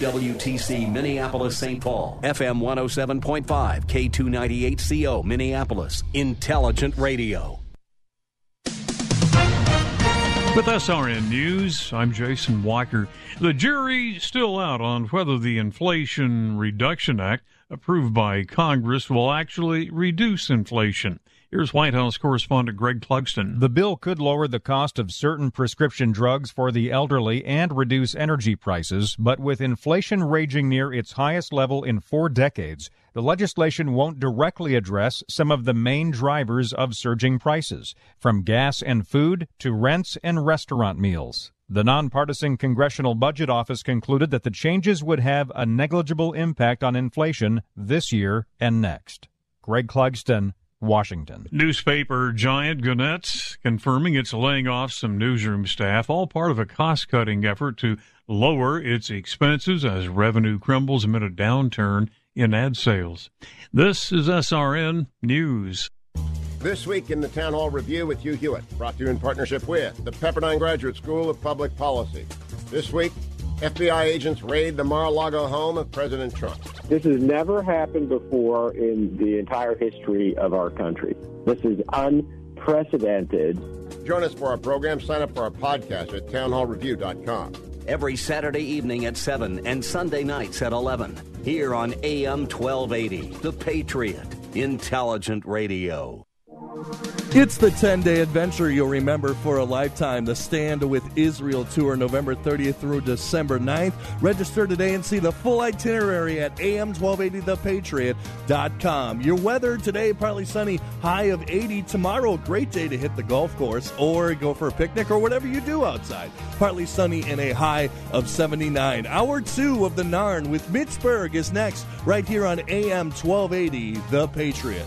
WTC Minneapolis, St. Paul. FM 107.5, K298CO, Minneapolis. Intelligent radio. With SRN News, I'm Jason Walker. The jury's still out on whether the Inflation Reduction Act, approved by Congress, will actually reduce inflation. Here's White House correspondent Greg Clugston. The bill could lower the cost of certain prescription drugs for the elderly and reduce energy prices, but with inflation raging near its highest level in 4 decades, the legislation won't directly address some of the main drivers of surging prices, from gas and food to rents and restaurant meals. The nonpartisan Congressional Budget Office concluded that the changes would have a negligible impact on inflation this year and next. Greg Clugston, Washington. Newspaper giant Gannett confirming it's laying off some newsroom staff, all part of a cost-cutting effort to lower its expenses as revenue crumbles amid a downturn in ad sales. This is SRN News. This week in the Town Hall Review with Hugh Hewitt, brought to you in partnership with the Pepperdine Graduate School of Public Policy. This week, FBI agents raid the Mar-a-Lago home of President Trump. This has never happened before in the entire history of our country. This is unprecedented. Join us for our program. Sign up for our podcast at townhallreview.com. Every Saturday evening at 7 and Sunday nights at 11, here on AM 1280, The Patriot, Intelligent Radio. It's the 10-day adventure you'll remember for a lifetime. The Stand with Israel Tour, November 30th through December 9th. Register today and see the full itinerary at am1280thepatriot.com. Your weather today, partly sunny, high of 80. Tomorrow, great day to hit the golf course or go for a picnic or whatever you do outside. Partly sunny and a high of 79. Hour 2 of the Narn with Mitch Berg is next, right here on AM 1280 The Patriot.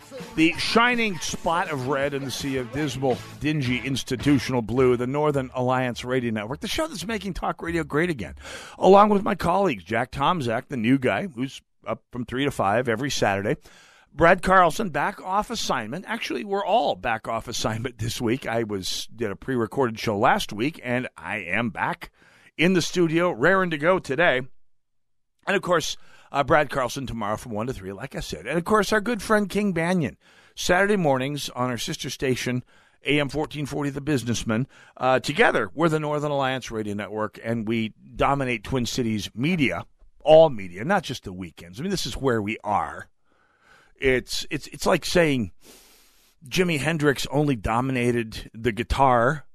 The shining spot of red in the sea of dismal, dingy, institutional blue, the Northern Alliance Radio Network, the show that's making talk radio great again, along with my colleagues, Jack Tomczak, the new guy, who's up from 3 to 5 every Saturday, Brad Carlson, back off assignment. Actually, we're all back off assignment this week. I did a pre-recorded show last week, and I am back in the studio, raring to go today. And, of course, Brad Carlson tomorrow from 1 to 3, like I said. And, of course, our good friend King Banyan, Saturday mornings on our sister station, AM 1440 The Businessman. Together, we're the Northern Alliance Radio Network, and we dominate Twin Cities media, all media, not just the weekends. I mean, this is where we are. It's like saying Jimi Hendrix only dominated the guitar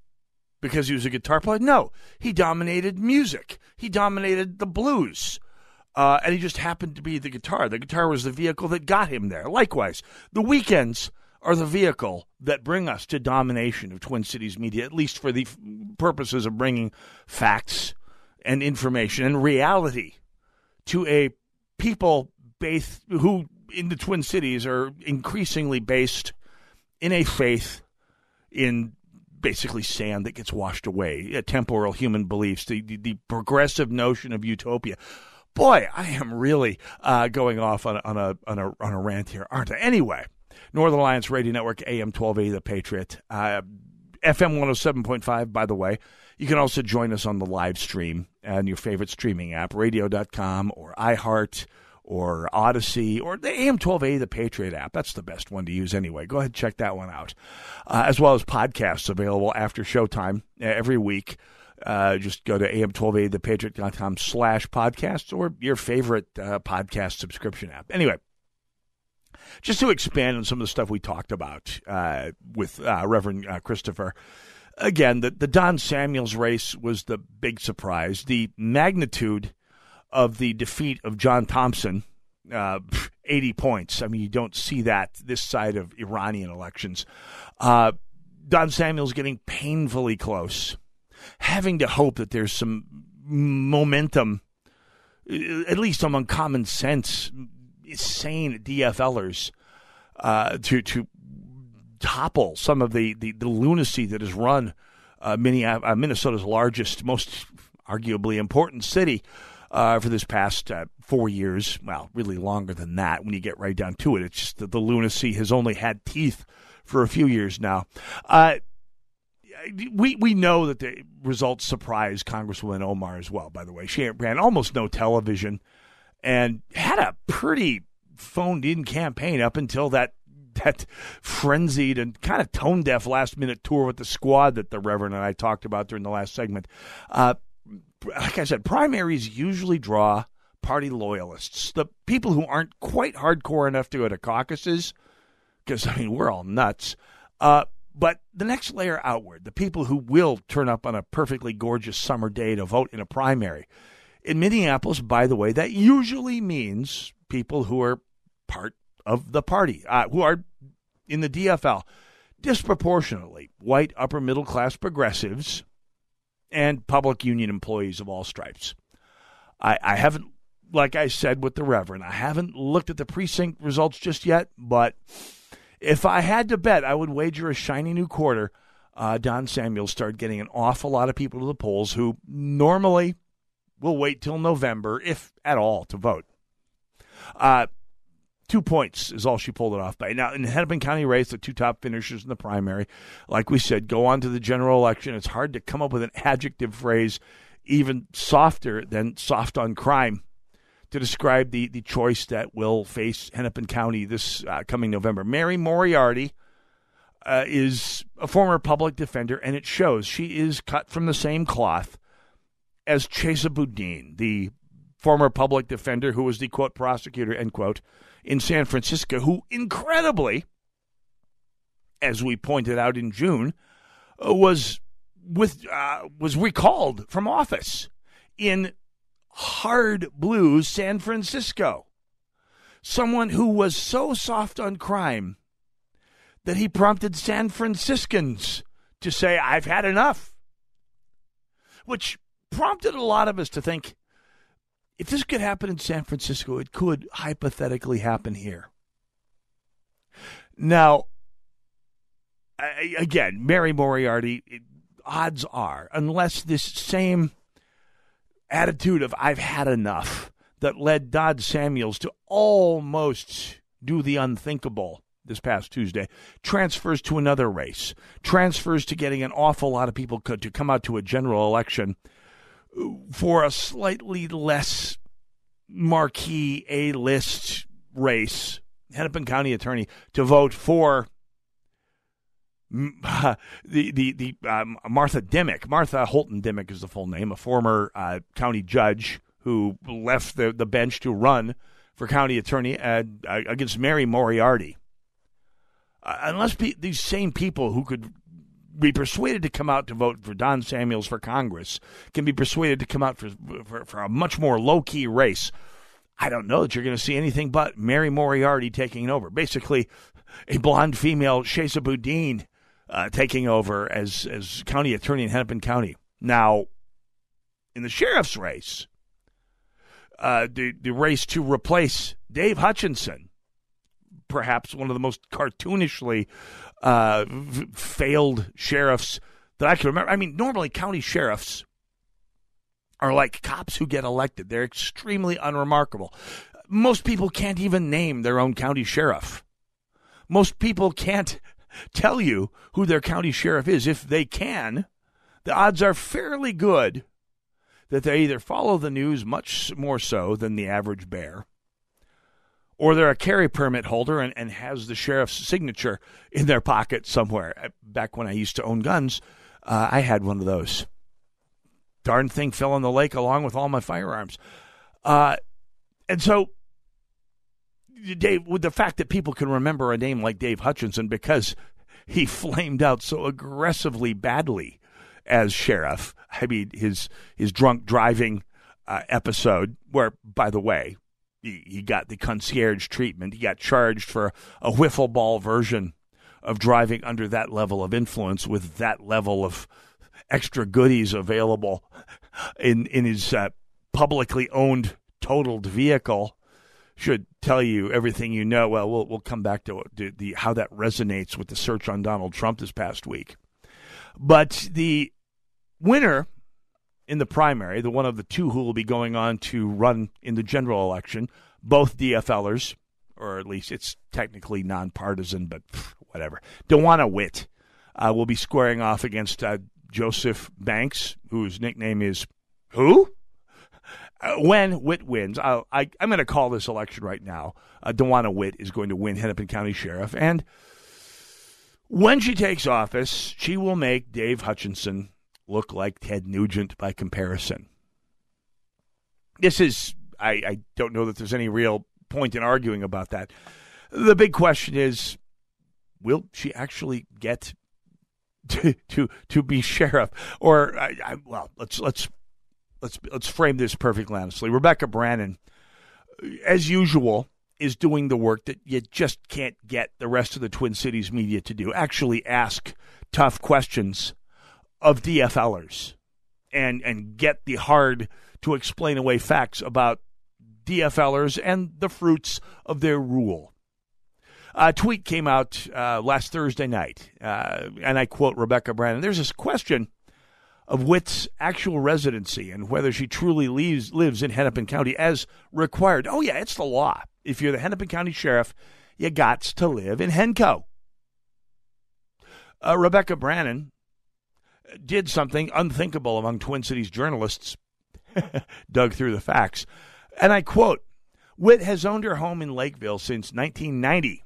because he was a guitar player. No, he dominated music. He dominated the blues. And he just happened to be the guitar. The guitar was the vehicle that got him there. Likewise, the weekends are the vehicle that bring us to domination of Twin Cities media, at least for the purposes of bringing facts and information and reality to a people based, who in the Twin Cities are increasingly based in a faith in basically sand that gets washed away, temporal human beliefs, the progressive notion of utopia. Boy, I am really going off on a rant here, aren't I? Anyway, Northern Alliance Radio Network, AM 1280, The Patriot, FM 107.5, by the way. You can also join us on the live stream on your favorite streaming app, radio.com or iHeart or Odyssey or the AM 1280, The Patriot app. That's the best one to use anyway. Go ahead and check that one out, as well as podcasts available after showtime every week. Just go to am1280thepatriot.com/podcasts or your favorite podcast subscription app. Anyway, just to expand on some of the stuff we talked about with Reverend Christopher, again, the Don Samuels race was the big surprise. The magnitude of the defeat of John Thompson, 80 points. I mean, you don't see that this side of Iranian elections. Don Samuels getting painfully close, having to hope that there's some momentum, at least among common sense, sane DFLers, to topple some of the lunacy that has run Minnesota's largest, most arguably important city for this past 4 years. Well, really longer than that when you get right down to it. It's just that the lunacy has only had teeth for a few years now. We know that the results surprised Congresswoman Omar as well, by the way. She ran almost no television and had a pretty phoned-in campaign up until that frenzied and kind of tone-deaf last-minute tour with the squad that the Reverend and I talked about during the last segment. Like I said, primaries usually draw party loyalists, the people who aren't quite hardcore enough to go to caucuses, because, I mean, we're all nuts. But the next layer outward, the people who will turn up on a perfectly gorgeous summer day to vote in a primary. In Minneapolis, by the way, that usually means people who are part of the party, who are in the DFL, disproportionately white upper-middle-class progressives and public union employees of all stripes. I haven't, like I said with the Reverend, I haven't looked at the precinct results just yet, but if I had to bet, I would wager a shiny new quarter Don Samuels started getting an awful lot of people to the polls who normally will wait till November, if at all, to vote. 2 points is all she pulled it off by. Now, in the Hennepin County race, the two top finishers in the primary, like we said, go on to the general election. It's hard to come up with an adjective phrase even softer than soft on crime to describe the choice that will face Hennepin County this coming November. Mary Moriarty is a former public defender, and it shows. She is cut from the same cloth as Chesa Boudin, the former public defender who was the, quote, prosecutor, end quote, in San Francisco, who incredibly, as we pointed out in June, was recalled from office in hard blue San Francisco. Someone who was so soft on crime that he prompted San Franciscans to say, "I've had enough," which prompted a lot of us to think, if this could happen in San Francisco, it could hypothetically happen here. Now, again, Mary Moriarty, odds are, unless this same attitude of "I've had enough" that led Don Samuels to almost do the unthinkable this past Tuesday, transfers to another race, transfers to getting an awful lot of people to come out to a general election for a slightly less marquee A-list race, Hennepin County attorney, to vote for Martha Dimmick. Martha Holton Dimmick is the full name, a former county judge who left the bench to run for county attorney against Mary Moriarty. Unless these same people who could be persuaded to come out to vote for Don Samuels for Congress can be persuaded to come out for a much more low-key race, I don't know that you're going to see anything but Mary Moriarty taking over. Basically, a blonde female, Chesa Boudin, taking over as county attorney in Hennepin County. Now, in the sheriff's race, the race to replace Dave Hutchinson, perhaps one of the most cartoonishly failed sheriffs that I can remember. I mean, normally county sheriffs are like cops who get elected. They're extremely unremarkable. Most people can't even name their own county sheriff. Most people can't tell you who their county sheriff is. If they can, the odds are fairly good that they either follow the news much more so than the average bear, or they're a carry permit holder and has the sheriff's signature in their pocket somewhere. Back when I used to own guns, I had one of those. darn thing fell in the lake along with all my firearms. And so, Dave, with the fact that people can remember a name like Dave Hutchinson because he flamed out so aggressively badly as sheriff. I mean, his drunk driving episode where, by the way, he got the concierge treatment. He got charged for a wiffle ball version of driving under that level of influence with that level of extra goodies available in his publicly owned totaled vehicle. Should tell you everything you know. Well, we'll come back to how that resonates with the search on Donald Trump this past week. But the winner in the primary, the one of the two who will be going on to run in the general election, both DFLers, or at least it's technically nonpartisan, but whatever. DeWanna Witt will be squaring off against Joseph Banks, whose nickname is who? When Witt wins, I'm going to call this election right now. DeWanna Witt is going to win Hennepin County Sheriff. And when she takes office, she will make Dave Hutchinson look like Ted Nugent by comparison. This is, I don't know that there's any real point in arguing about that. The big question is, will she actually get to be sheriff? Or, well, let's frame this perfectly honestly. Rebecca Brannon, as usual, is doing the work that you just can't get the rest of the Twin Cities media to do. Actually ask tough questions of DFLers and get the hard to explain away facts about DFLers and the fruits of their rule. A tweet came out last Thursday night, and I quote Rebecca Brannon. There's this question of Witt's actual residency and whether she truly lives in Hennepin County as required. Oh, yeah, it's the law. If you're the Hennepin County Sheriff, you gots to live in Henco. Rebecca Brannon did something unthinkable among Twin Cities journalists, dug through the facts, and I quote, Witt has owned her home in Lakeville since 1990.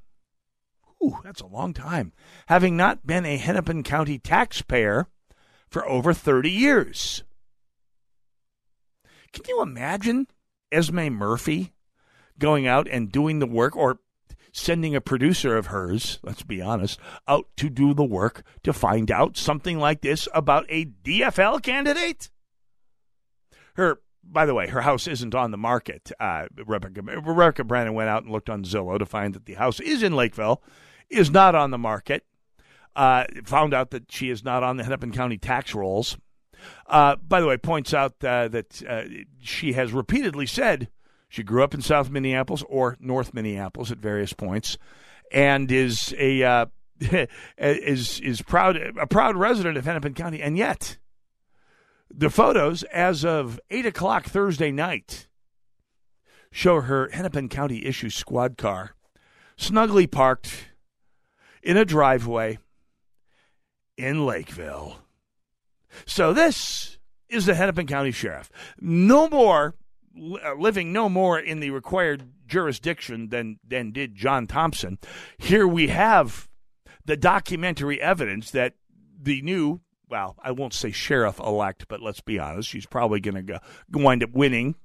Ooh, that's a long time. Having not been a Hennepin County taxpayer for over 30 years. Can you imagine Esme Murphy going out and doing the work or sending a producer of hers, let's be honest, out to do the work to find out something like this about a DFL candidate? By the way, her house isn't on the market. Rebecca Brannon went out and looked on Zillow to find that the house is in Lakeville, is not on the market. Found out that she is not on the Hennepin County tax rolls. By the way, points out that she has repeatedly said she grew up in South Minneapolis or North Minneapolis at various points, and is a proud resident of Hennepin County. And yet, the photos as of 8 o'clock Thursday night show her Hennepin County issue squad car snugly parked in a driveway in Lakeville. So this is the Hennepin County Sheriff. No more, living no more in the required jurisdiction than did John Thompson. Here we have the documentary evidence that the new, well, I won't say sheriff-elect, but let's be honest, she's probably going to wind up winning.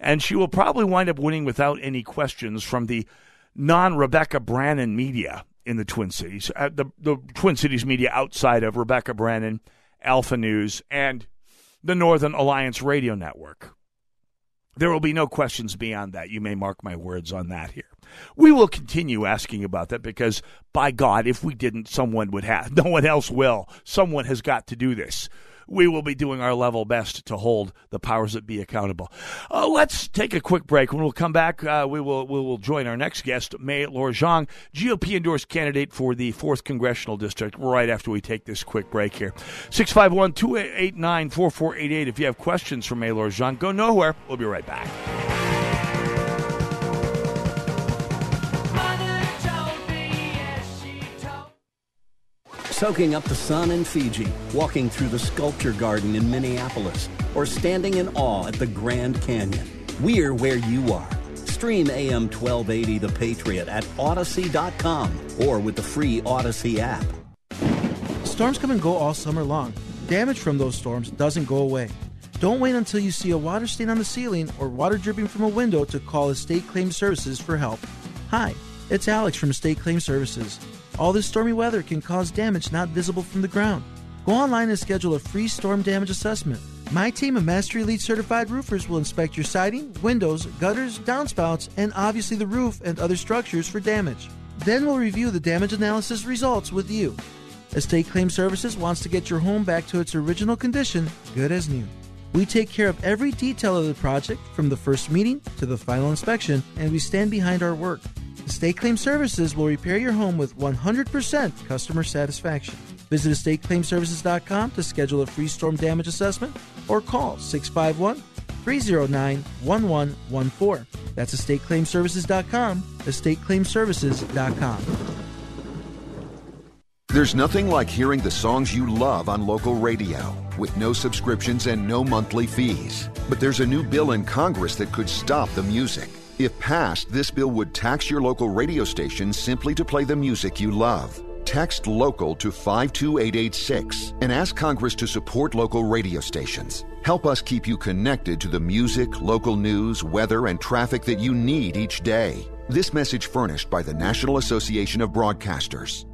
And she will probably wind up winning without any questions from the non-Rebecca Brannon media in the Twin Cities, the Twin Cities media outside of Rebecca Brannon, Alpha News, and the Northern Alliance Radio Network. There will be no questions beyond that. You may mark my words on that here. We will continue asking about that because, by God, if we didn't, someone would have. No one else will. Someone has got to do this. We will be doing our level best to hold the powers that be accountable. Let's take a quick break. When we'll come back, we will join our next guest, May Xiong, GOP-endorsed candidate for the 4th Congressional District, right after we take this quick break here. 651-289-4488. If you have questions for May Xiong, go nowhere. We'll be right back. Soaking up the sun in Fiji, walking through the sculpture garden in Minneapolis, or standing in awe at the Grand Canyon. We're where you are. Stream AM 1280 The Patriot at Odyssey.com or with the free Odyssey app. Storms come and go all summer long. Damage from those storms doesn't go away. Don't wait until you see a water stain on the ceiling or water dripping from a window to call Estate Claim Services for help. Hi, it's Alex from Estate Claim Services. All this stormy weather can cause damage not visible from the ground. Go online and schedule a free storm damage assessment. My team of Master Elite certified roofers will inspect your siding, windows, gutters, downspouts, and obviously the roof and other structures for damage. Then we'll review the damage analysis results with you. Estate Claim Services wants to get your home back to its original condition, good as new. We take care of every detail of the project, from the first meeting to the final inspection, and we stand behind our work. Estate Claim Services will repair your home with 100% customer satisfaction. Visit EstateClaimServices.com to schedule a free storm damage assessment or call 651-309-1114. That's EstateClaimServices.com, EstateClaimServices.com. There's nothing like hearing the songs you love on local radio, with no subscriptions and no monthly fees. But there's a new bill in Congress that could stop the music. If passed, this bill would tax your local radio station simply to play the music you love. Text LOCAL to 52886 and ask Congress to support local radio stations. Help us keep you connected to the music, local news, weather, and traffic that you need each day. This message furnished by the National Association of Broadcasters.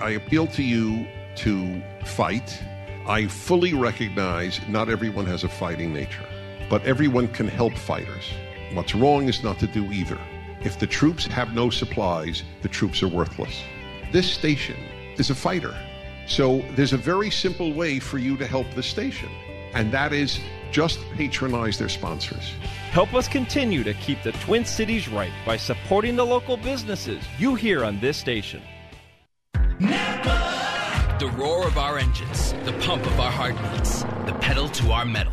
I appeal to you to fight. I fully recognize not everyone has a fighting nature, but everyone can help fighters. What's wrong is not to do either. If the troops have no supplies, the troops are worthless. This station is a fighter. So there's a very simple way for you to help the station, and that is just patronize their sponsors. Help us continue to keep the Twin Cities right by supporting the local businesses you hear on this station. NAPA! The roar of our engines, the pump of our heartbeats, the pedal to our metal,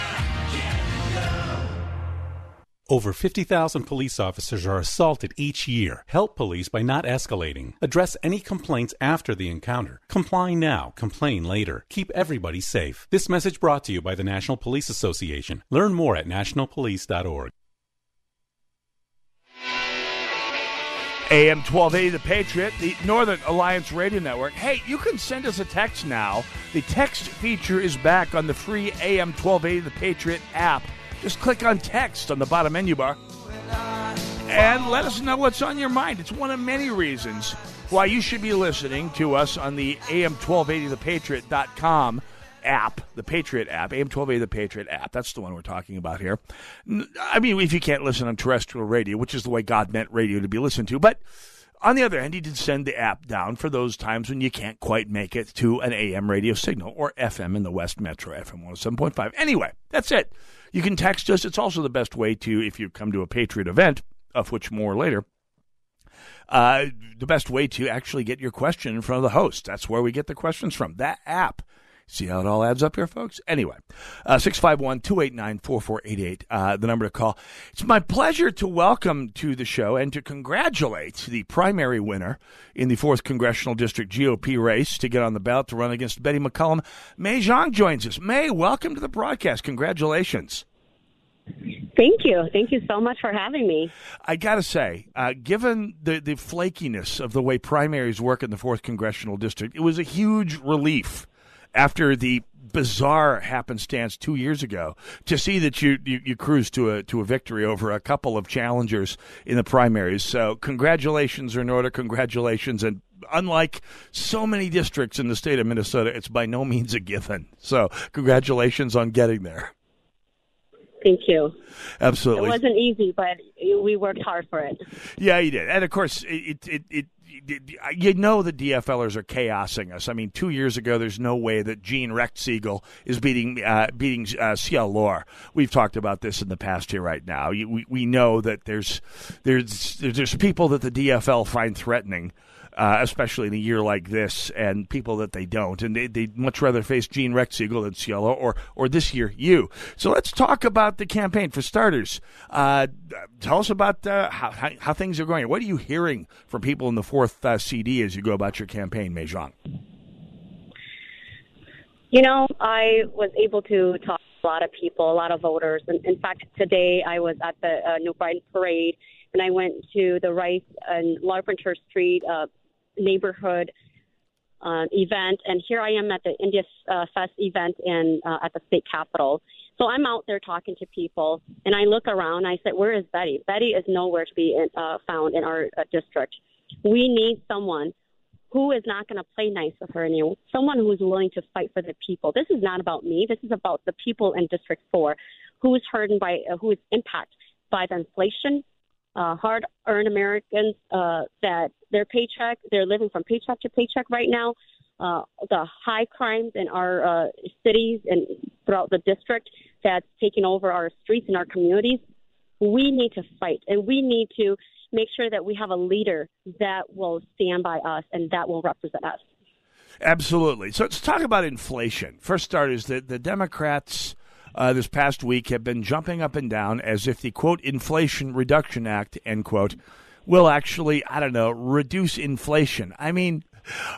Over 50,000 police officers are assaulted each year. Help police by not escalating. Address any complaints after the encounter. Comply now, complain later. Keep everybody safe. This message brought to you by the National Police Association. Learn more at nationalpolice.org. AM 1280 The Patriot, the Northern Alliance Radio Network. Hey, you can send us a text now. The text feature is back on the free AM 1280 The Patriot app. Just click on text on the bottom menu bar and let us know what's on your mind. It's one of many reasons why you should be listening to us on the AM 1280thepatriot.com app, the Patriot app, AM 1280 The Patriot app. That's the one we're talking about here. I mean, if you can't listen on terrestrial radio, which is the way God meant radio to be listened to, but on the other hand, he did send the app down for those times when you can't quite make it to an AM radio signal or FM in the West Metro, FM 107.5. Anyway, that's it. You can text us. It's also the best way to, if you come to a Patriot event, of which more later, the best way to actually get your question in front of the host. That's where we get the questions from, that app. See how it all adds up here, folks? Anyway, 651-289-4488, the number to call. It's my pleasure to welcome to the show and to congratulate the primary winner in the 4th Congressional District GOP race to get on the ballot to run against Betty McCollum. May Xiong joins us. May, welcome to the broadcast. Congratulations. Thank you. Thank you so much for having me. I got to say, given the flakiness of the way primaries work in the 4th Congressional District, it was a huge relief after the bizarre happenstance 2 years ago to see that you cruised to a victory over a couple of challengers in the primaries. So congratulations are in order, congratulations. And unlike so many districts in the state of Minnesota, it's by no means a given. So congratulations on getting there. Thank you. Absolutely. It wasn't easy, but we worked hard for it. Yeah, you did. And, of course, you know the DFLers are chaosing us. I mean, 2 years ago, there's no way that Gene Rechtzigel is beating C.L. Lohr. We've talked about this in the past here right now. We know that there's people that the DFL find threatening especially in a year like this, and people that they don't. And they'd much rather face Gene Rechtzigel than Cielo, or this year, you. So let's talk about the campaign. For starters, tell us about how things are going. What are you hearing from people in the fourth CD as you go about your campaign, May Xiong? You know, I was able to talk to a lot of people, a lot of voters. And in fact, today I was at the New Brighton Parade, and I went to the Rice and Larpenter Street neighborhood event. And here I am at the India Fest event at the state capitol. So I'm out there talking to people, and I look around. I said, where is Betty? Betty is nowhere to be found in our district. We need someone who is not going to play nice with her anymore, someone who is willing to fight for the people. This is not about me. This is about the people in District 4 who is hurt by, who is impacted by the inflation, hard-earned Americans that their paycheck, they're living from paycheck to paycheck right now, the high crimes in our cities and throughout the district that's taking over our streets and our communities. We need to fight, and we need to make sure that we have a leader that will stand by us and that will represent us. Absolutely. So let's talk about inflation. For starters, the Democrats this past week have been jumping up and down as if the, quote, Inflation Reduction Act, end quote, will actually, I don't know, reduce inflation. I mean,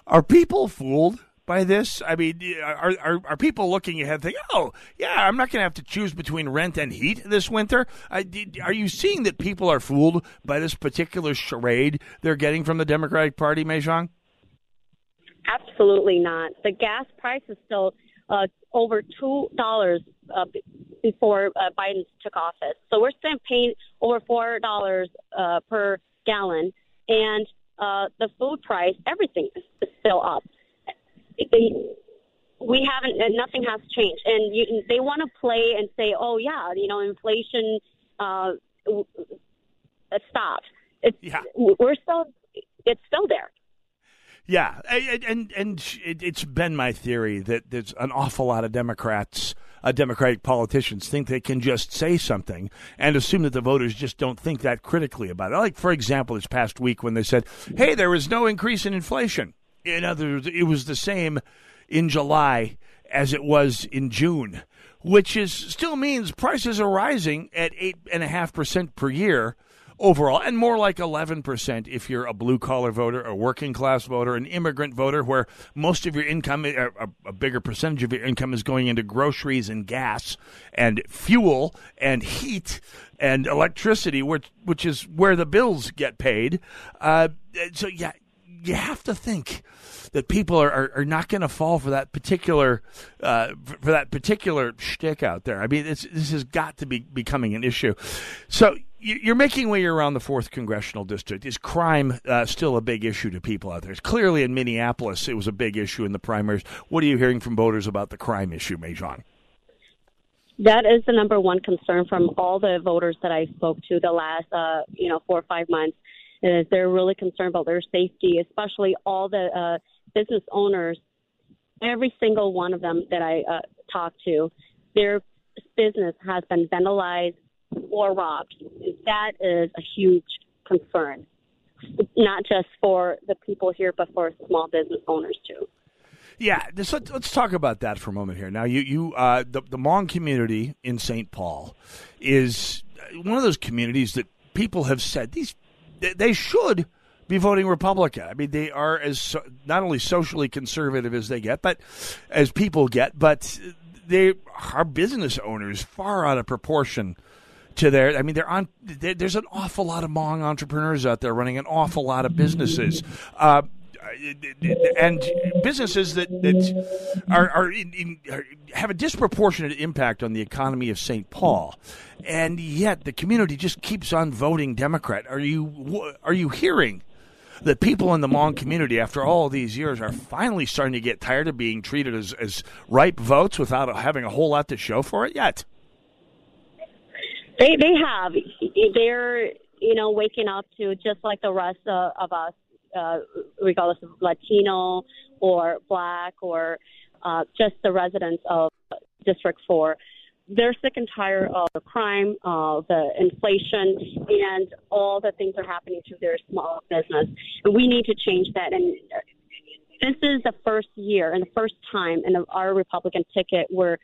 are people fooled by this? I mean, are people looking ahead thinking, oh, yeah, I'm not going to have to choose between rent and heat this winter? Are you seeing that people are fooled by this particular charade they're getting from the Democratic Party, May Xiong? Absolutely not. The gas price is still over $2 before Biden took office. So we're still paying over $4 per gallon. And the food price, everything is still up. We haven't, nothing has changed. And they want to play and say, oh, yeah, you know, inflation stopped. It's still there. Yeah. And it's been my theory that there's an awful lot of Democrats, Democratic politicians think they can just say something and assume that the voters just don't think that critically about it. Like, for example, this past week when they said, hey, there was no increase in inflation. In other words, it was the same in July as it was in June, which is still means prices are rising at 8.5% per year overall, and more like 11% if you're a blue-collar voter, a working-class voter, an immigrant voter, where most of your income, a bigger percentage of your income is going into groceries and gas and fuel and heat and electricity, which is where the bills get paid. So, yeah. You have to think that people are not going to fall for that particular shtick out there. I mean, this has got to be becoming an issue. So you're making way around the 4th Congressional District. Is crime still a big issue to people out there? It's clearly in Minneapolis it was a big issue in the primaries. What are you hearing from voters about the crime issue, May Xiong? That is the number one concern from all the voters that I spoke to the last 4 or 5 months. Is they're really concerned about their safety, especially all the business owners. Every single one of them that I talked to, their business has been vandalized or robbed. That is a huge concern, not just for the people here, but for small business owners too. Yeah, let's talk about that for a moment here. Now, the Hmong community in St. Paul is one of those communities that people have said they should be voting Republican. I mean, they are not only socially conservative as they get, but as people get, but they are business owners far out of proportion to their. I mean, there's an awful lot of Hmong entrepreneurs out there running an awful lot of businesses, and businesses that have a disproportionate impact on the economy of St. Paul, and yet the community just keeps on voting Democrat. Are you hearing that people in the Hmong community, after all these years, are finally starting to get tired of being treated as ripe votes without having a whole lot to show for it yet? They have. They're waking up to just like the rest of us. Regardless of Latino or Black or just the residents of District 4. they're sick and tired of the crime, the inflation, and all the things are happening to their small business. And we need to change that. And this is the first year and the first time in our Republican ticket where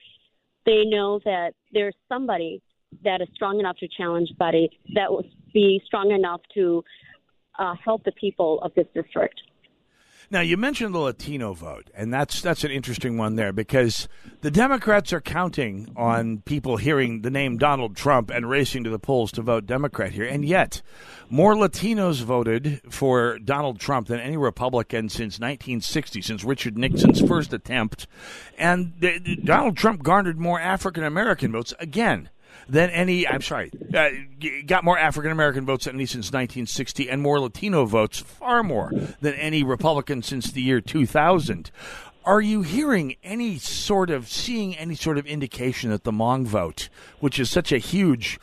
they know that there's somebody that is strong enough to challenge Buddy, that will be strong enough to help the people of this district. Now, you mentioned the Latino vote, and that's an interesting one there, because the Democrats are counting on people hearing the name Donald Trump and racing to the polls to vote Democrat here. And yet, more Latinos voted for Donald Trump than any Republican since 1960, since Richard Nixon's first attempt. And Donald Trump garnered more African-American votes again than any, got more African-American votes than any since 1960 and more Latino votes, far more than any Republican since the year 2000. Are you seeing any sort of indication that the Hmong vote, which is such a huge,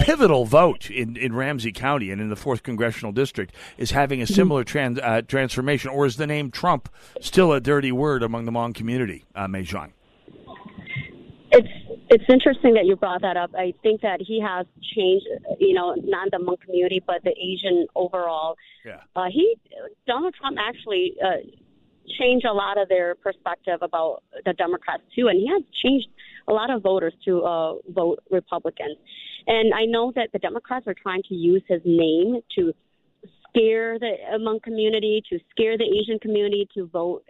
pivotal vote in Ramsey County and in the 4th Congressional District, is having a similar transformation? Or is the name Trump still a dirty word among the Hmong community, May Xiong? It's interesting that you brought that up. I think that he has changed, not the Hmong community, but the Asian overall. Yeah. Donald Trump actually changed a lot of their perspective about the Democrats, too. And he has changed a lot of voters to vote Republicans. And I know that the Democrats are trying to use his name to scare the Hmong community, to scare the Asian community to vote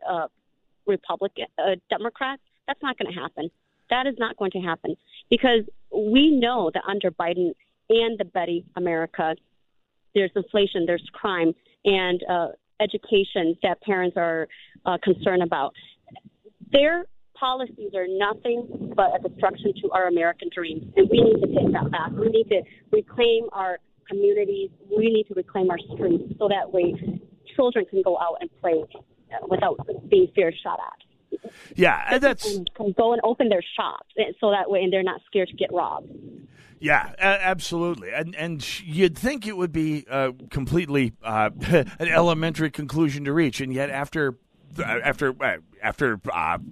Republican Democrats. That's not going to happen. That is not going to happen, because we know that under Biden and the Betty America, there's inflation, there's crime, and education that parents are concerned about. Their policies are nothing but a destruction to our American dreams, and we need to take that back. We need to reclaim our communities. We need to reclaim our streets, so that way children can go out and play without being shot at. Yeah, that's can go and open their shops so that way, and they're not scared to get robbed. Yeah, absolutely. And you'd think it would be completely an elementary conclusion to reach, and yet after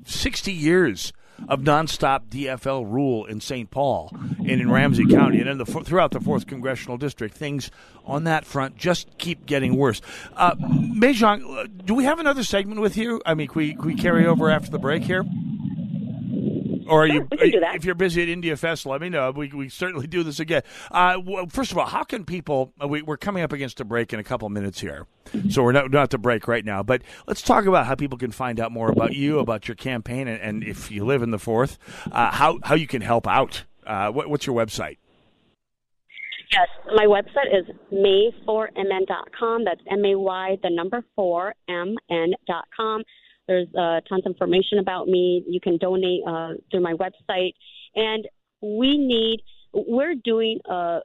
60 years of nonstop DFL rule in St. Paul and in Ramsey County and throughout the 4th Congressional District, things on that front just keep getting worse. May Xiong, do we have another segment with you? I mean, can we carry over after the break here? Or if you're busy at India Fest, let me know. We certainly do this again. First of all, how can people – we're coming up against a break in a couple minutes here, so we're not to break right now. But let's talk about how people can find out more about you, about your campaign, and if you live in the 4th, how you can help out. What's your website? Yes, my website is may4mn.com. That's M-A-Y, 4, mn.com. There's tons of information about me. You can donate through my website. And we're going out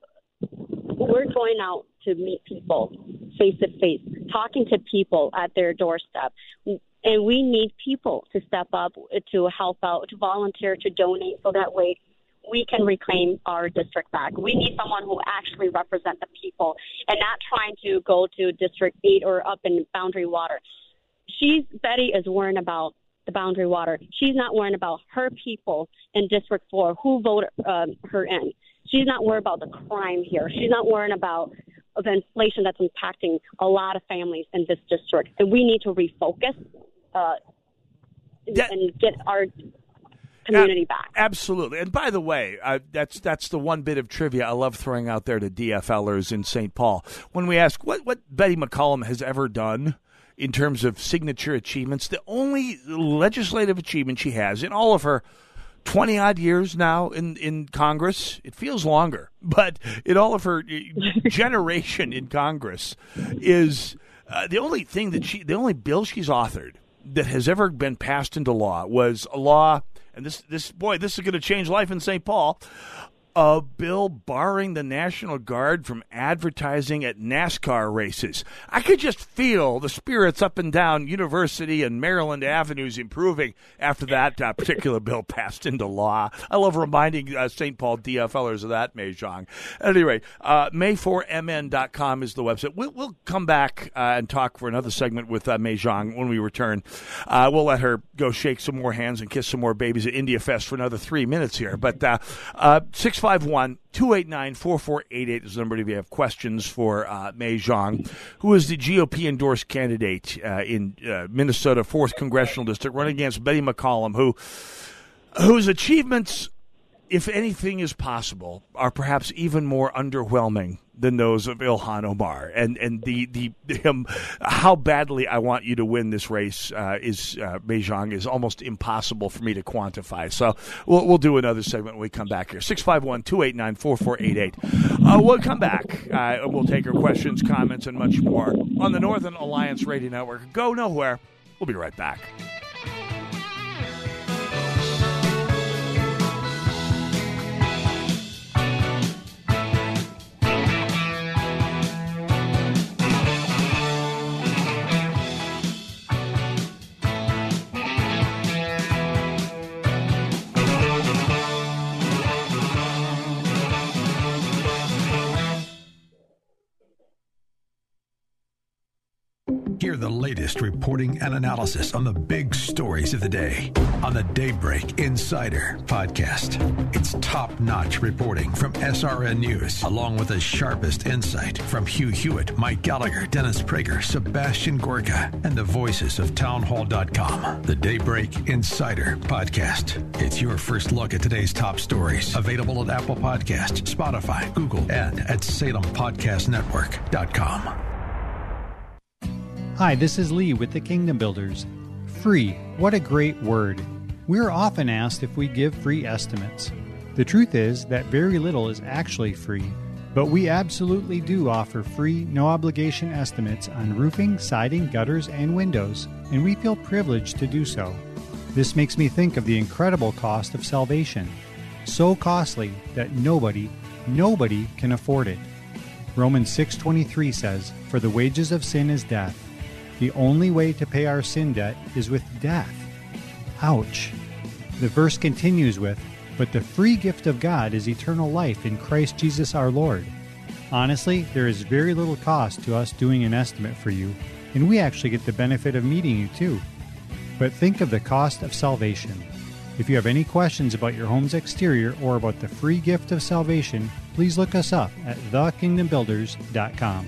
to meet people face to face, talking to people at their doorstep. And we need people to step up, to help out, to volunteer, to donate, so that way we can reclaim our district back. We need someone who actually represents the people and not trying to go to District 8 or up in Boundary Water. Betty is worrying about the Boundary Water. She's not worrying about her people in District 4 who voted her in. She's not worried about the crime here. She's not worrying about the inflation that's impacting a lot of families in this district. And we need to refocus and get our community back. Absolutely. And by the way, that's the one bit of trivia I love throwing out there to DFLers in St. Paul. When we ask what Betty McCollum has ever done in terms of signature achievements, the only legislative achievement she has in all of her 20-odd years now in Congress, it feels longer, but in all of her generation in Congress, is the only bill she's authored that has ever been passed into law was a law, and this is going to change life in St. Paul, a bill barring the National Guard from advertising at NASCAR races. I could just feel the spirits up and down University and Maryland Avenues improving after that particular bill passed into law. I love reminding St. Paul DFLers of that, May Xiong. At any rate, May4MN.com is the website. We'll come back and talk for another segment with May Xiong when we return. We'll let her go shake some more hands and kiss some more babies at India Fest for another 3 minutes here. But 651-289-4488 is the number if you have questions for May Xiong, who is the GOP-endorsed candidate in Minnesota 4th Congressional District, running against Betty McCollum, whose achievements, if anything is possible, are perhaps even more underwhelming than those of Ilhan Omar. And how badly I want you to win this race is May Xiong is almost impossible for me to quantify. So we'll do another segment when we come back here. 651-289-4488. We'll come back. We'll take your questions, comments, and much more on the Northern Alliance Radio Network. Go nowhere. We'll be right back. Hear the latest reporting and analysis on the big stories of the day on the Daybreak Insider podcast. It's top-notch reporting from SRN News, along with the sharpest insight from Hugh Hewitt, Mike Gallagher, Dennis Prager, Sebastian Gorka, and the voices of townhall.com. The Daybreak Insider podcast. It's your first look at today's top stories. Available at Apple Podcasts, Spotify, Google, and at SalemPodcastNetwork.com. Hi, this is Lee with the Kingdom Builders. Free, what a great word. We're often asked if we give free estimates. The truth is that very little is actually free, but we absolutely do offer free, no obligation estimates on roofing, siding, gutters, and windows, and we feel privileged to do so. This makes me think of the incredible cost of salvation, so costly that nobody can afford it. Romans 6:23 says, "For the wages of sin is death." The only way to pay our sin debt is with death. Ouch. The verse continues with, "But the free gift of God is eternal life in Christ Jesus our Lord." Honestly, there is very little cost to us doing an estimate for you, and we actually get the benefit of meeting you too. But think of the cost of salvation. If you have any questions about your home's exterior or about the free gift of salvation, please look us up at thekingdombuilders.com.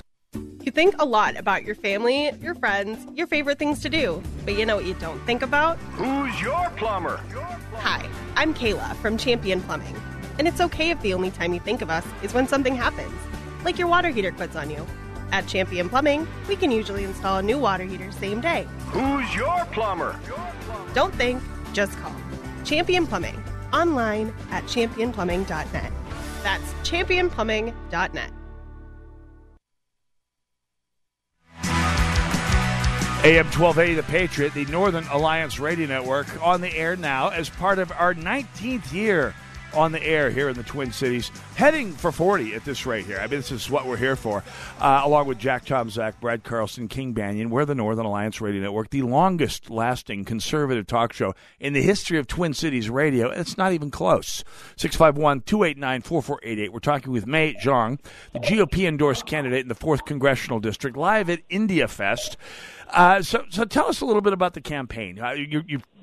You think a lot about your family, your friends, your favorite things to do, but you know what you don't think about? Who's your plumber? Hi, I'm Kayla from Champion Plumbing, and it's okay if the only time you think of us is when something happens, like your water heater quits on you. At Champion Plumbing, we can usually install a new water heater same day. Who's your plumber? Don't think, just call. Champion Plumbing, online at championplumbing.net. That's championplumbing.net. AM 1280 The Patriot, the Northern Alliance Radio Network, on the air now as part of our 19th year on the air here in the Twin Cities, heading for 40 at this rate here. I mean, this is what we're here for, along with Jack Tomczak, Brad Carlson, King Banyan. We're the Northern Alliance Radio Network, the longest-lasting conservative talk show in the history of Twin Cities radio, and it's not even close. 651-289-4488. We're talking with May Xiong, the GOP-endorsed candidate in the 4th Congressional District, live at India Fest. So tell us a little bit about the campaign.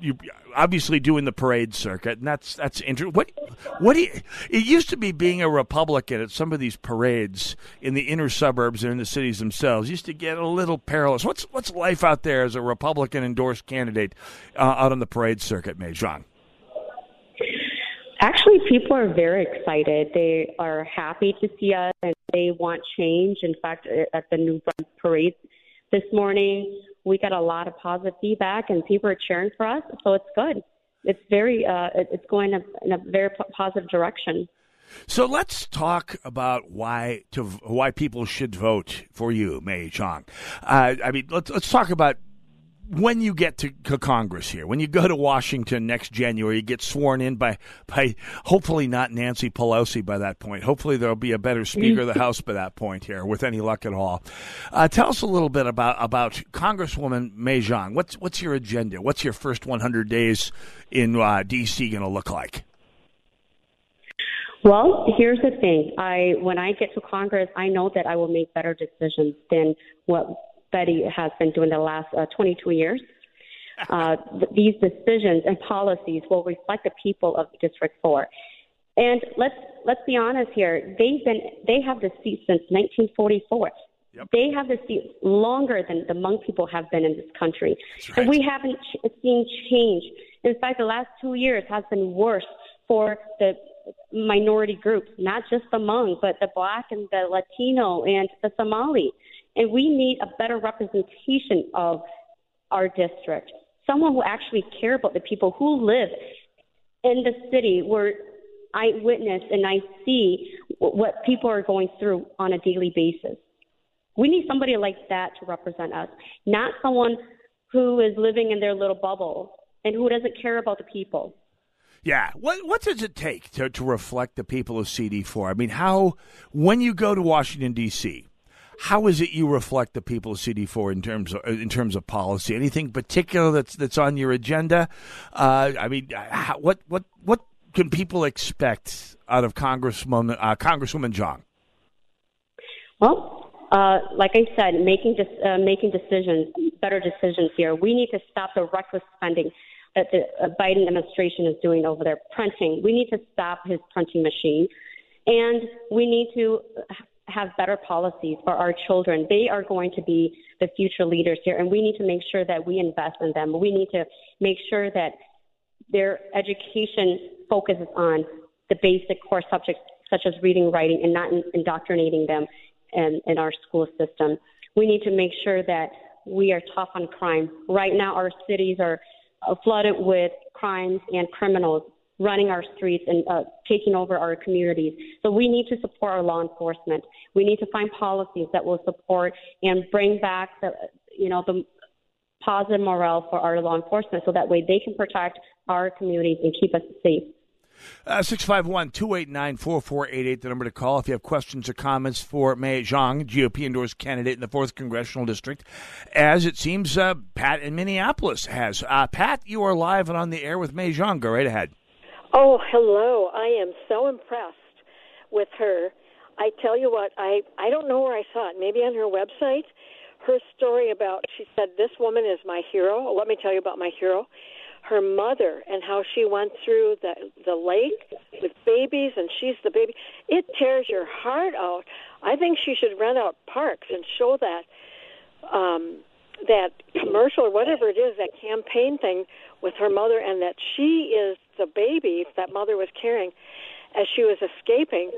You're obviously doing the parade circuit, and that's interesting. What do you, it used to be being a Republican at some of these parades in the inner suburbs and in the cities themselves used to get a little perilous. What's life out there as a Republican endorsed candidate out on the parade circuit, May Xiong? Actually, people are very excited. They are happy to see us, and they want change. In fact, at the New Brunswick parade this morning, we got a lot of positive feedback, and people are cheering for us, so it's good. It's very, it's going in a very positive direction. So let's talk about why people should vote for you, May Xiong. I mean, let's talk about when you get to Congress here, when you go to Washington next January, you get sworn in by hopefully not Nancy Pelosi by that point. Hopefully there'll be a better Speaker of the House by that point here, with any luck at all. Tell us a little bit about Congresswoman May Xiong. What's your agenda? What's your first 100 days in D.C. going to look like? Well, here's the thing. When I get to Congress, I know that I will make better decisions than what Betty has been doing the last 22 years. These decisions and policies will reflect the people of District 4. And let's be honest here. They have the seat since 1944. Yep. They have the seat longer than the Hmong people have been in this country. That's right. And we haven't seen change. In fact, the last 2 years has been worse for the minority groups, not just the Hmong, but the Black and the Latino and the Somali. And we need a better representation of our district, someone who actually care about the people who live in the city where I witness and I see what people are going through on a daily basis. We need somebody like that to represent us, not someone who is living in their little bubble and who doesn't care about the people. Yeah. What does it take to reflect the people of CD4? I mean, when you go to Washington, D.C., how is it you reflect the people of CD4 in terms of policy? Anything particular that's on your agenda? I mean, what can people expect out of Congresswoman Xiong? Well, like I said, making decisions, better decisions here. We need to stop the reckless spending that the Biden administration is doing over there. Printing. We need to stop his printing machine, and we need to have better policies for our children. They are going to be the future leaders here, and we need to make sure that we invest in them. We need to make sure that their education focuses on the basic core subjects such as reading, writing, and not indoctrinating them in our school system. We need to make sure that we are tough on crime. Right now, our cities are flooded with crimes and criminals running our streets and taking over our communities. So we need to support our law enforcement. We need to find policies that will support and bring back the positive morale for our law enforcement, so that way they can protect our communities and keep us safe. 651-289-4488, the number to call if you have questions or comments for May Xiong, GOP-endorsed candidate in the 4th Congressional District, as it seems Pat in Minneapolis has. Pat, you are live and on the air with May Xiong. Go right ahead. Oh, hello. I am so impressed with her. I tell you what, I don't know where I saw it. Maybe on her website, her story about, she said, this woman is my hero. Let me tell you about my hero, her mother, and how she went through the lake with babies, and she's the baby. It tears your heart out. I think she should rent out parks and show that that commercial or whatever it is, that campaign thing with her mother, and that she is the baby that mother was carrying as she was escaping.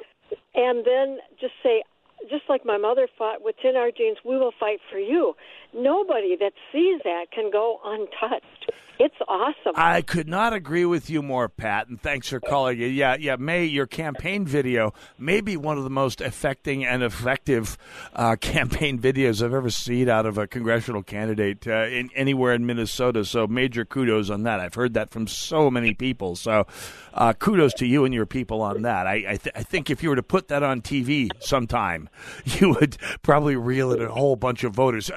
And then just say, just like my mother fought within our genes, we will fight for you. Nobody that sees that can go untouched. It's awesome. I could not agree with you more, Pat, and thanks for calling. Yeah, May, your campaign video may be one of the most affecting and effective campaign videos I've ever seen out of a congressional candidate anywhere in Minnesota, so major kudos on that. I've heard that from so many people, so kudos to you and your people on that. I think if you were to put that on TV sometime, you would probably reel in a whole bunch of voters.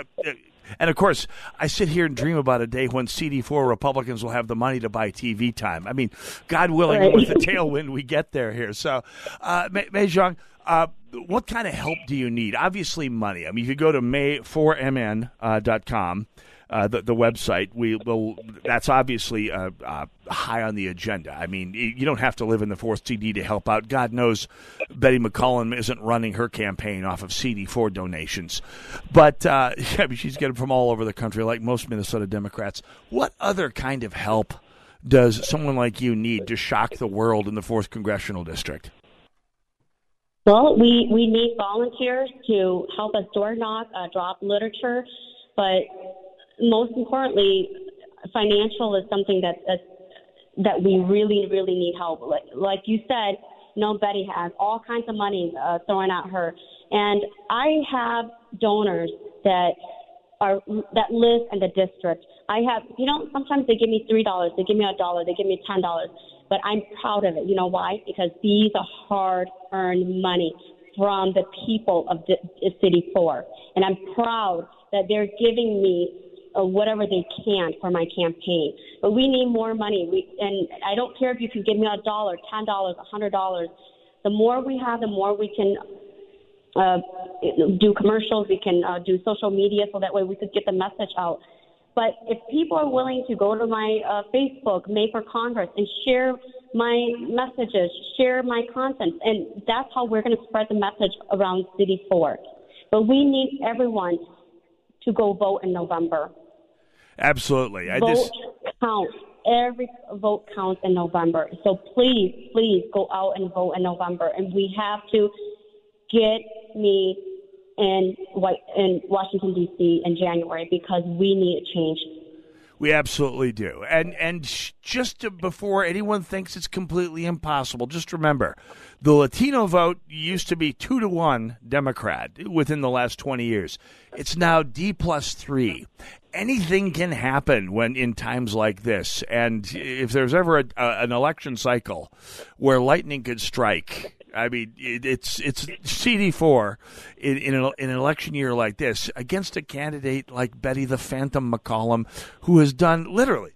And, of course, I sit here and dream about a day when CD4 Republicans will have the money to buy TV time. I mean, God willing, right, with the tailwind, we get there here. So, May Xiong, what kind of help do you need? Obviously, money. I mean, if you go to may4mn.com, the website, that's obviously high on the agenda. I mean, you don't have to live in the fourth CD to help out. God knows Betty McCollum isn't running her campaign off of CD4 donations. But she's getting from all over the country, like most Minnesota Democrats. What other kind of help does someone like you need to shock the world in the 4th Congressional District? Well, we need volunteers to help us door knock, drop literature, but most importantly, financial is something that we really, really need help. Like you said, Betty has all kinds of money thrown at her, and I have donors that live in the district. I have, sometimes they give me $3, they give me $1, they give me $10, but I'm proud of it. You know why? Because these are hard-earned money from the people of City 4, and I'm proud that they're giving me whatever they can for my campaign. But we need more money. And I don't care if you can give me $1, $10, $100. The more we have, the more we can do commercials. We can do social media, so that way we could get the message out. But if people are willing to go to my Facebook, May for Congress, and share my messages, share my content, and that's how we're going to spread the message around City 4. But we need everyone to go vote in November. Absolutely. Vote counts. Every vote counts in November. So please go out and vote in November. And we have to get me in Washington, D.C. in January, because we need a change. We absolutely do. And just before anyone thinks it's completely impossible, just remember, the Latino vote used to be 2-1 Democrat within the last 20 years. It's now D+3. Anything can happen when in times like this. And if there's ever an election cycle where lightning could strike, I mean, it's CD4 in an election year like this against a candidate like Betty the Phantom McCollum, who has done literally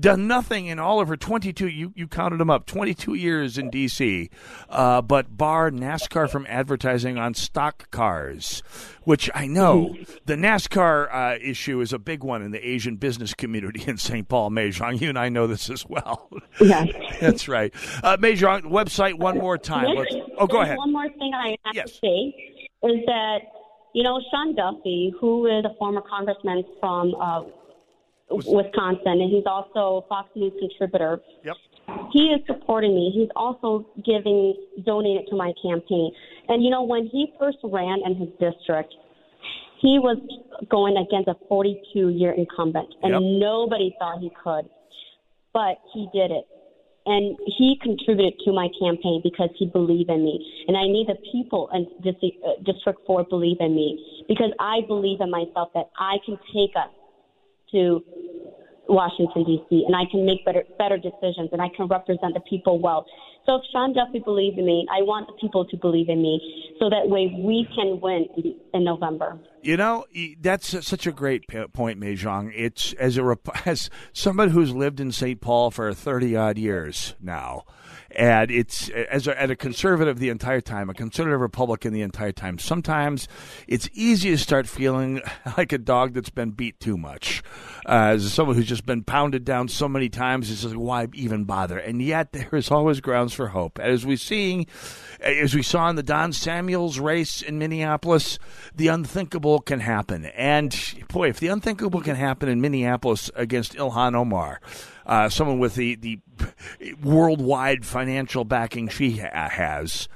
done nothing in all of her 22, you counted them up, 22 years in D.C., but bar NASCAR from advertising on stock cars, which I know the NASCAR issue is a big one in the Asian business community in St. Paul. May Xiong, you and I know this as well. Yeah. That's right. May Xiong, website one more time. Go ahead. One more thing I have to say is that, Sean Duffy, who is a former congressman from Wisconsin, and he's also a Fox News contributor. Yep. He is supporting me. He's also donated to my campaign. And, when he first ran in his district, he was going against a 42-year incumbent, and nobody thought he could. But he did it. And he contributed to my campaign because he believed in me. And I need the people in District 4 believe in me, because I believe in myself that I can take us to Washington, D.C., and I can make better decisions, and I can represent the people well. So if Sean Duffy believed in me, I want the people to believe in me, so that way we can win in November. That's such a great point, May Xiong. It's, as somebody who's lived in St. Paul for 30-odd years now, and it's as a conservative the entire time, a conservative Republican the entire time, sometimes it's easy to start feeling like a dog that's been beat too much. As someone who's just been pounded down so many times, it's just like, why even bother? And yet there is always grounds for hope. As we saw in the Don Samuels race in Minneapolis, the unthinkable can happen. And, boy, if the unthinkable can happen in Minneapolis against Ilhan Omar, someone with the worldwide financial backing she has,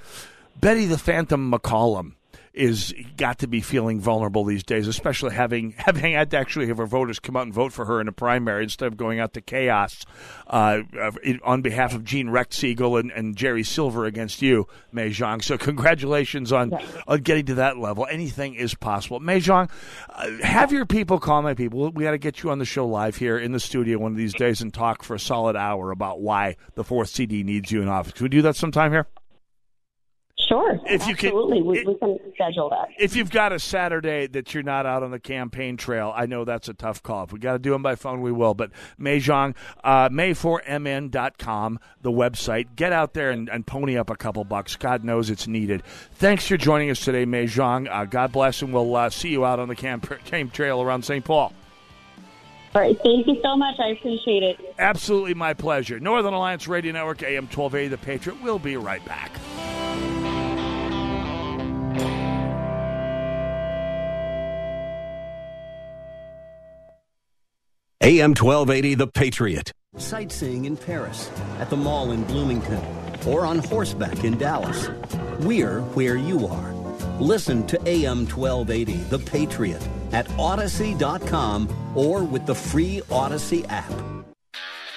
Betty the Phantom McCollum is got to be feeling vulnerable these days, especially having had to actually have her voters come out and vote for her in a primary instead of going out to chaos on behalf of Gene Rechtzigel and Jerry Silver against you, May Xiong. So congratulations on getting to that level. Anything is possible. May Xiong, have your people call my people. We got to get you on the show live here in the studio one of these days and talk for a solid hour about why the 4th CD needs you in office. Can we do that sometime here? Sure. We can schedule that. If you've got a Saturday that you're not out on the campaign trail, I know that's a tough call. If we got to do them by phone, we will. But May Xiong, may4mn.com, the website. Get out there and pony up a couple bucks. God knows it's needed. Thanks for joining us today, May Xiong. God bless, and we'll see you out on the campaign trail around St. Paul. All right, thank you so much. I appreciate it. Absolutely my pleasure. Northern Alliance Radio Network, AM 1280, The Patriot. We'll be right back. AM 1280, The Patriot. Sightseeing in Paris, at the mall in Bloomington, or on horseback in Dallas. We're where you are. Listen to AM 1280, The Patriot, at Odyssey.com or with the free Odyssey app.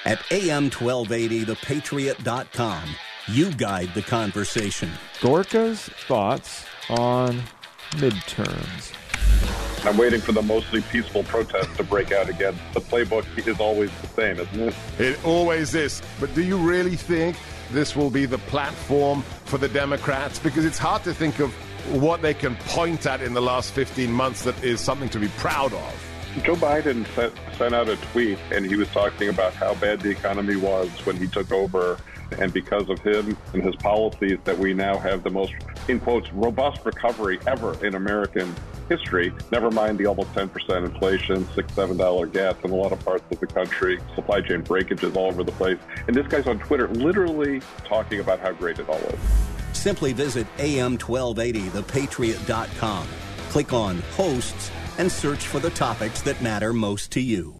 At AM 1280, thepatriot.com, you guide the conversation. Gorka's thoughts on midterms. I'm waiting for the mostly peaceful protest to break out again. The playbook is always the same, isn't it? It always is. But do you really think this will be the platform for the Democrats? Because it's hard to think of what they can point at in the last 15 months that is something to be proud of. Joe Biden sent out a tweet, and he was talking about how bad the economy was when he took over. And because of him and his policies that we now have the most, in quotes, robust recovery ever in American history, never mind the almost 10% inflation, $6, $7 gas in a lot of parts of the country, supply chain breakages all over the place. And this guy's on Twitter literally talking about how great it all is. Simply visit am1280thepatriot.com. Click on hosts and search for the topics that matter most to you.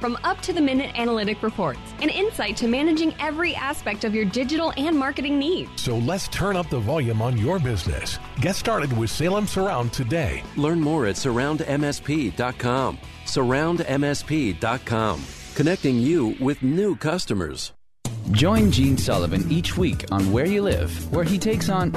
From up-to-the-minute analytic reports and insight to managing every aspect of your digital and marketing needs. So let's turn up the volume on your business. Get started with Salem Surround today. Learn more at surroundmsp.com. Surroundmsp.com. Connecting you with new customers. Join Gene Sullivan each week on Where You Live, where he takes on...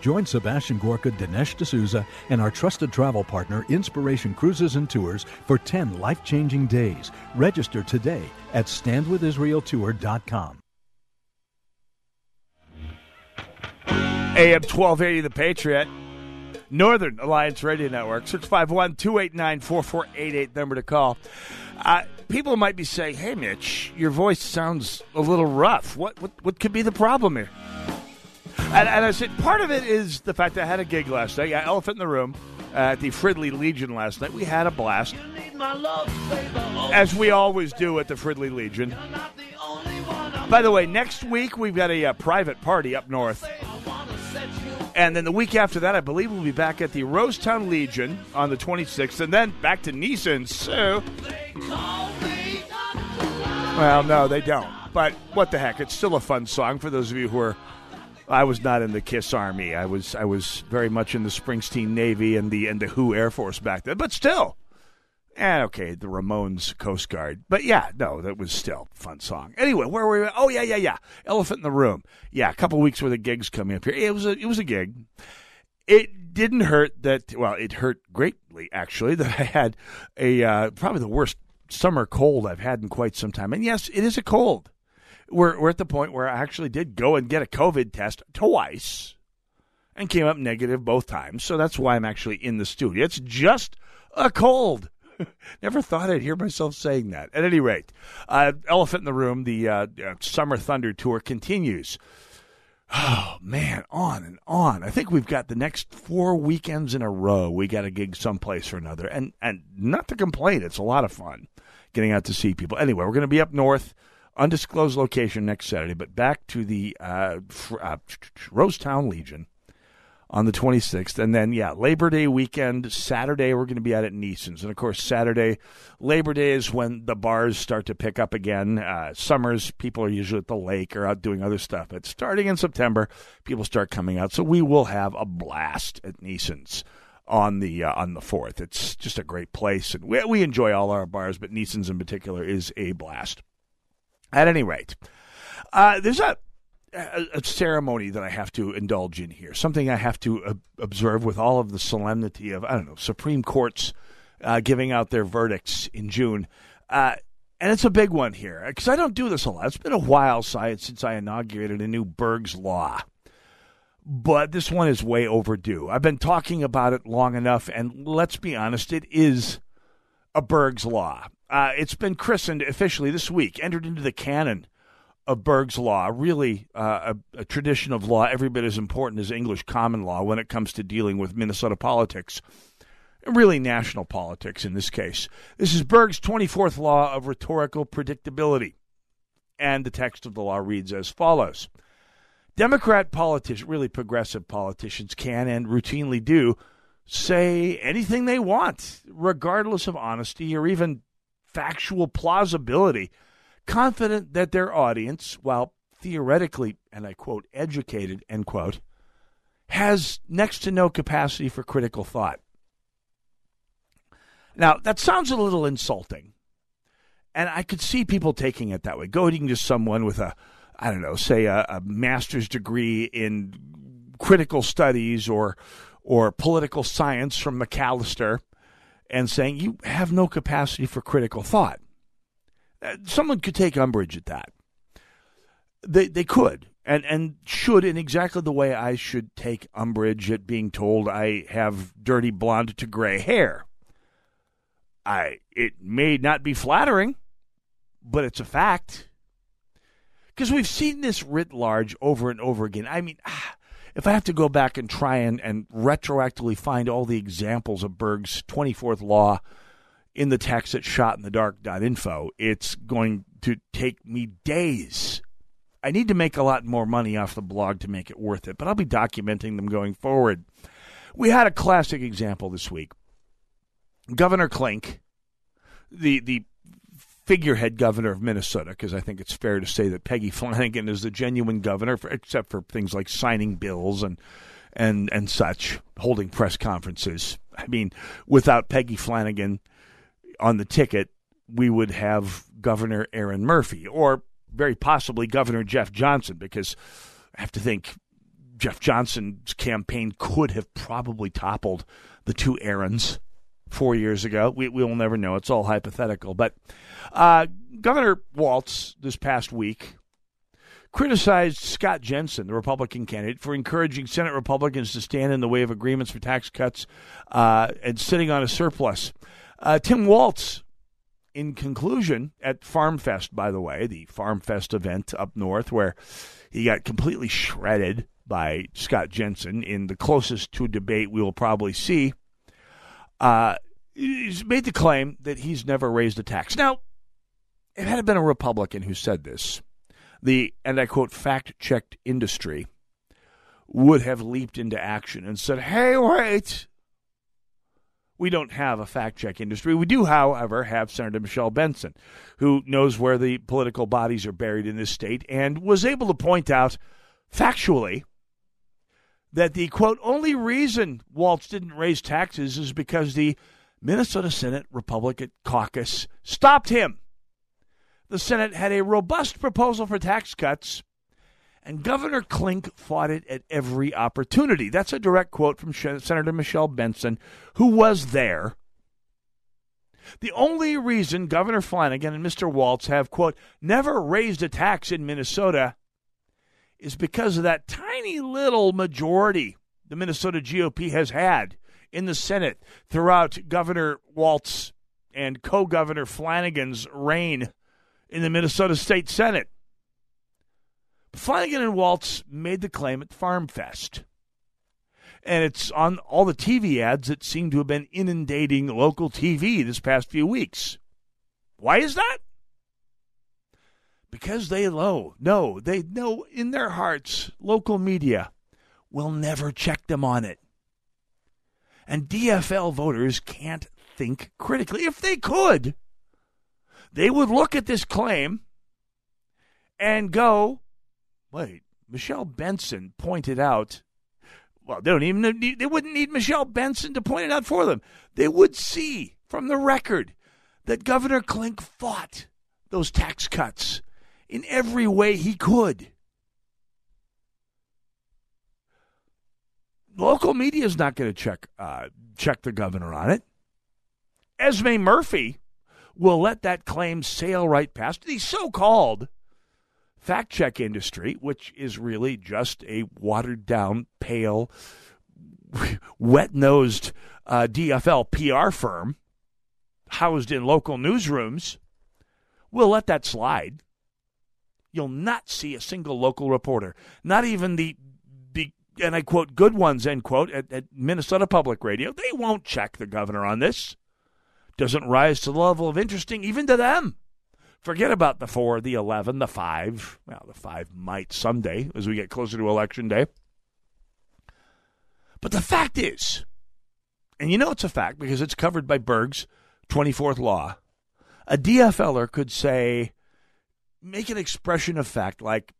Join Sebastian Gorka, Dinesh D'Souza, and our trusted travel partner, Inspiration Cruises and Tours, for 10 life-changing days. Register today at StandWithIsraelTour.com. AM 1280, The Patriot. Northern Alliance Radio Network, 651-289-4488, number to call. People might be saying, hey, Mitch, your voice sounds a little rough. What could be the problem here? And I said, part of it is the fact that I had a gig last night, Elephant in the Room, at the Fridley Legion last night. We had a blast, as we always do at the Fridley Legion. By the way, next week we've got a private party up north. And then the week after that, I believe we'll be back at the Rosetown Legion on the 26th, and then back to Neeson. So, well, no, they don't. But what the heck, it's still a fun song for those of you who are... I was not in the KISS Army. I was very much in the Springsteen Navy and the Who Air Force back then. But still, Okay, the Ramones Coast Guard. But yeah, no, that was still a fun song. Anyway, where were we? Oh, yeah. Elephant in the Room. Yeah, a couple weeks worth of gigs coming up here. It was a gig. It didn't hurt that, well, it hurt greatly, actually, that I had a probably the worst summer cold I've had in quite some time. And yes, it is a cold. We're at the point where I actually did go and get a COVID test twice and came up negative both times. So that's why I'm actually in the studio. It's just a cold. Never thought I'd hear myself saying that. At any rate, Elephant in the Room, the Summer Thunder Tour continues. Oh, man, on and on. I think we've got the next 4 weekends in a row. We got a gig someplace or another. And not to complain, it's a lot of fun getting out to see people. Anyway, we're going to be up north, undisclosed location next Saturday, but back to the Rosetown Legion on the 26th. And then, yeah, Labor Day weekend, Saturday, we're going to be out at Neeson's. And, of course, Saturday, Labor Day is when the bars start to pick up again. Summers, people are usually at the lake or out doing other stuff. But starting in September, people start coming out. So we will have a blast at Neeson's on the 4th. It's just a great place. And we enjoy all our bars, but Neeson's in particular is a blast. At any rate, there's a ceremony that I have to indulge in here, something I have to observe with all of the solemnity of, I don't know, Supreme Courts giving out their verdicts in June. And it's a big one here because I don't do this a lot. It's been a while since I inaugurated a new Berg's Law, but this one is way overdue. I've been talking about it long enough, and let's be honest, it is a Berg's Law. It's been christened officially this week, entered into the canon of Berg's Law, really a tradition of law every bit as important as English common law when it comes to dealing with Minnesota politics, really national politics in this case. This is Berg's 24th Law of Rhetorical Predictability, and the text of the law reads as follows. Democrat politicians, really progressive politicians, can and routinely do say anything they want, regardless of honesty or even factual plausibility, confident that their audience, while theoretically, and I quote, educated, end quote, has next to no capacity for critical thought. Now, that sounds a little insulting, and I could see people taking it that way, going to someone with a master's degree in critical studies or political science from McAllister and saying, you have no capacity for critical thought. Someone could take umbrage at that. They could and should, in exactly the way I should take umbrage at being told I have dirty blonde to gray hair. It may not be flattering, but it's a fact. Because we've seen this writ large over and over again. I mean, if I have to go back and try and retroactively find all the examples of Berg's 24th Law in the text at shotinthedark.info, it's going to take me days. I need to make a lot more money off the blog to make it worth it, but I'll be documenting them going forward. We had a classic example this week. Governor Klink, the figurehead governor of Minnesota, because I think it's fair to say that Peggy Flanagan is the genuine governor, except for things like signing bills and such, holding press conferences. I mean, without Peggy Flanagan on the ticket, we would have Governor Aaron Murphy or very possibly Governor Jeff Johnson, because I have to think Jeff Johnson's campaign could have probably toppled the two Aarons 4 years ago. We will never know. It's all hypothetical. But Governor Waltz this past week criticized Scott Jensen, the Republican candidate, for encouraging Senate Republicans to stand in the way of agreements for tax cuts and sitting on a surplus. Tim Waltz, in conclusion, at Farm Fest, by the way, the Farm Fest event up north, where he got completely shredded by Scott Jensen in the closest to debate we will probably see, he's made the claim that he's never raised a tax. Now, it had been a Republican who said this, the, and I quote, fact-checked industry would have leaped into action and said, hey, wait, we don't have a fact-check industry. We do, however, have Senator Michelle Benson, who knows where the political bodies are buried in this state and was able to point out factually that the, quote, only reason Waltz didn't raise taxes is because the Minnesota Senate Republican caucus stopped him. The Senate had a robust proposal for tax cuts, and Governor Klink fought it at every opportunity. That's a direct quote from Senator Michelle Benson, who was there. The only reason Governor Flanagan and Mr. Waltz have, quote, never raised a tax in Minnesota is because of that tiny little majority the Minnesota GOP has had in the Senate throughout Governor Waltz and co-Governor Flanagan's reign in the Minnesota State Senate. Flanagan and Waltz made the claim at Farm Fest. And it's on all the TV ads that seem to have been inundating local TV this past few weeks. Why is that? Because they know in their hearts local media will never check them on it. And DFL voters can't think critically. If they could, they would look at this claim and go, wait, Michelle Benson pointed out. Well, they wouldn't need Michelle Benson to point it out for them. They would see from the record that Governor Klink fought those tax cuts in every way he could. Local media is not going to check the governor on it. Esme Murphy will let that claim sail right past the so-called fact-check industry, which is really just a watered-down, pale, wet-nosed DFL PR firm housed in local newsrooms. We'll let that slide. You'll not see a single local reporter, not even the and I quote, good ones, end quote, at Minnesota Public Radio. They won't check the governor on this. Doesn't rise to the level of interesting even to them. Forget about the 4, the 11, the 5. Well, the 5 might someday as we get closer to Election Day. But the fact is, and you know it's a fact because it's covered by Berg's 24th law, a DFLer could say, make an expression of fact like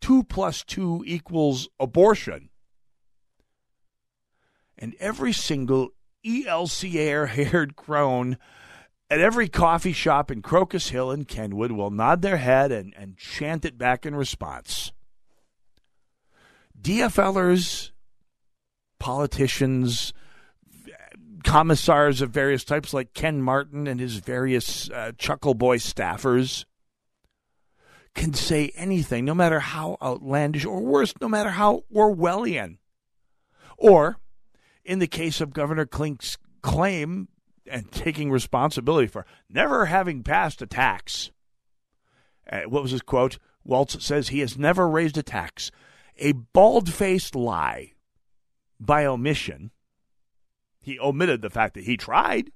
2 + 2 = abortion. And every single ELCA-haired crone at every coffee shop in Crocus Hill and Kenwood will nod their head and chant it back in response. DFLers, politicians, commissars of various types like Ken Martin and his various Chuckle Boy staffers can say anything, no matter how outlandish, or worse, no matter how Orwellian. Or, in the case of Governor Klink's claim, and taking responsibility for never having passed a tax. What was his quote? Waltz says he has never raised a tax. A bald-faced lie by omission. He omitted the fact that he tried.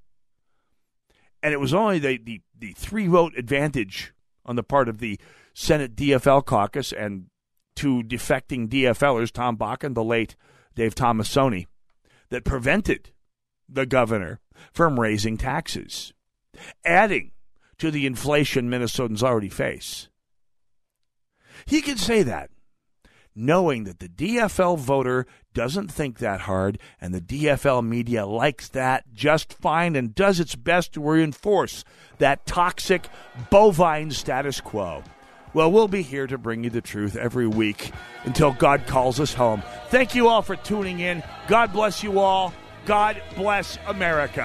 And it was only the 3-vote advantage on the part of the Senate DFL caucus and 2 defecting DFLers, Tom Bach and the late Dave Tomasoni, that prevented the governor from raising taxes, adding to the inflation Minnesotans already face. He can say that, knowing that the DFL voter doesn't think that hard, and the DFL media likes that just fine and does its best to reinforce that toxic, bovine status quo. Well, we'll be here to bring you the truth every week until God calls us home. Thank you all for tuning in. God bless you all. God bless America.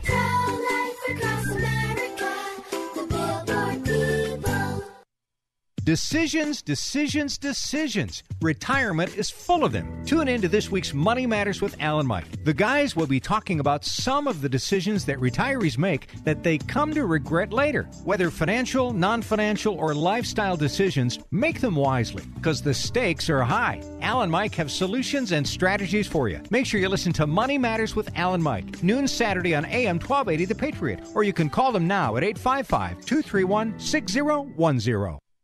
Pro-Life Across America, the Billboard people. Decisions, decisions, decisions. Retirement is full of them. Tune in to this week's Money Matters with Alan Mike. The guys will be talking about some of the decisions that retirees make that they come to regret later. Whether financial, non-financial, or lifestyle decisions, make them wisely, because the stakes are high. Alan Mike have solutions and strategies for you. Make sure you listen to Money Matters with Alan Mike, noon Saturday on AM 1280 The Patriot, or you can call them now at 855-231-6010.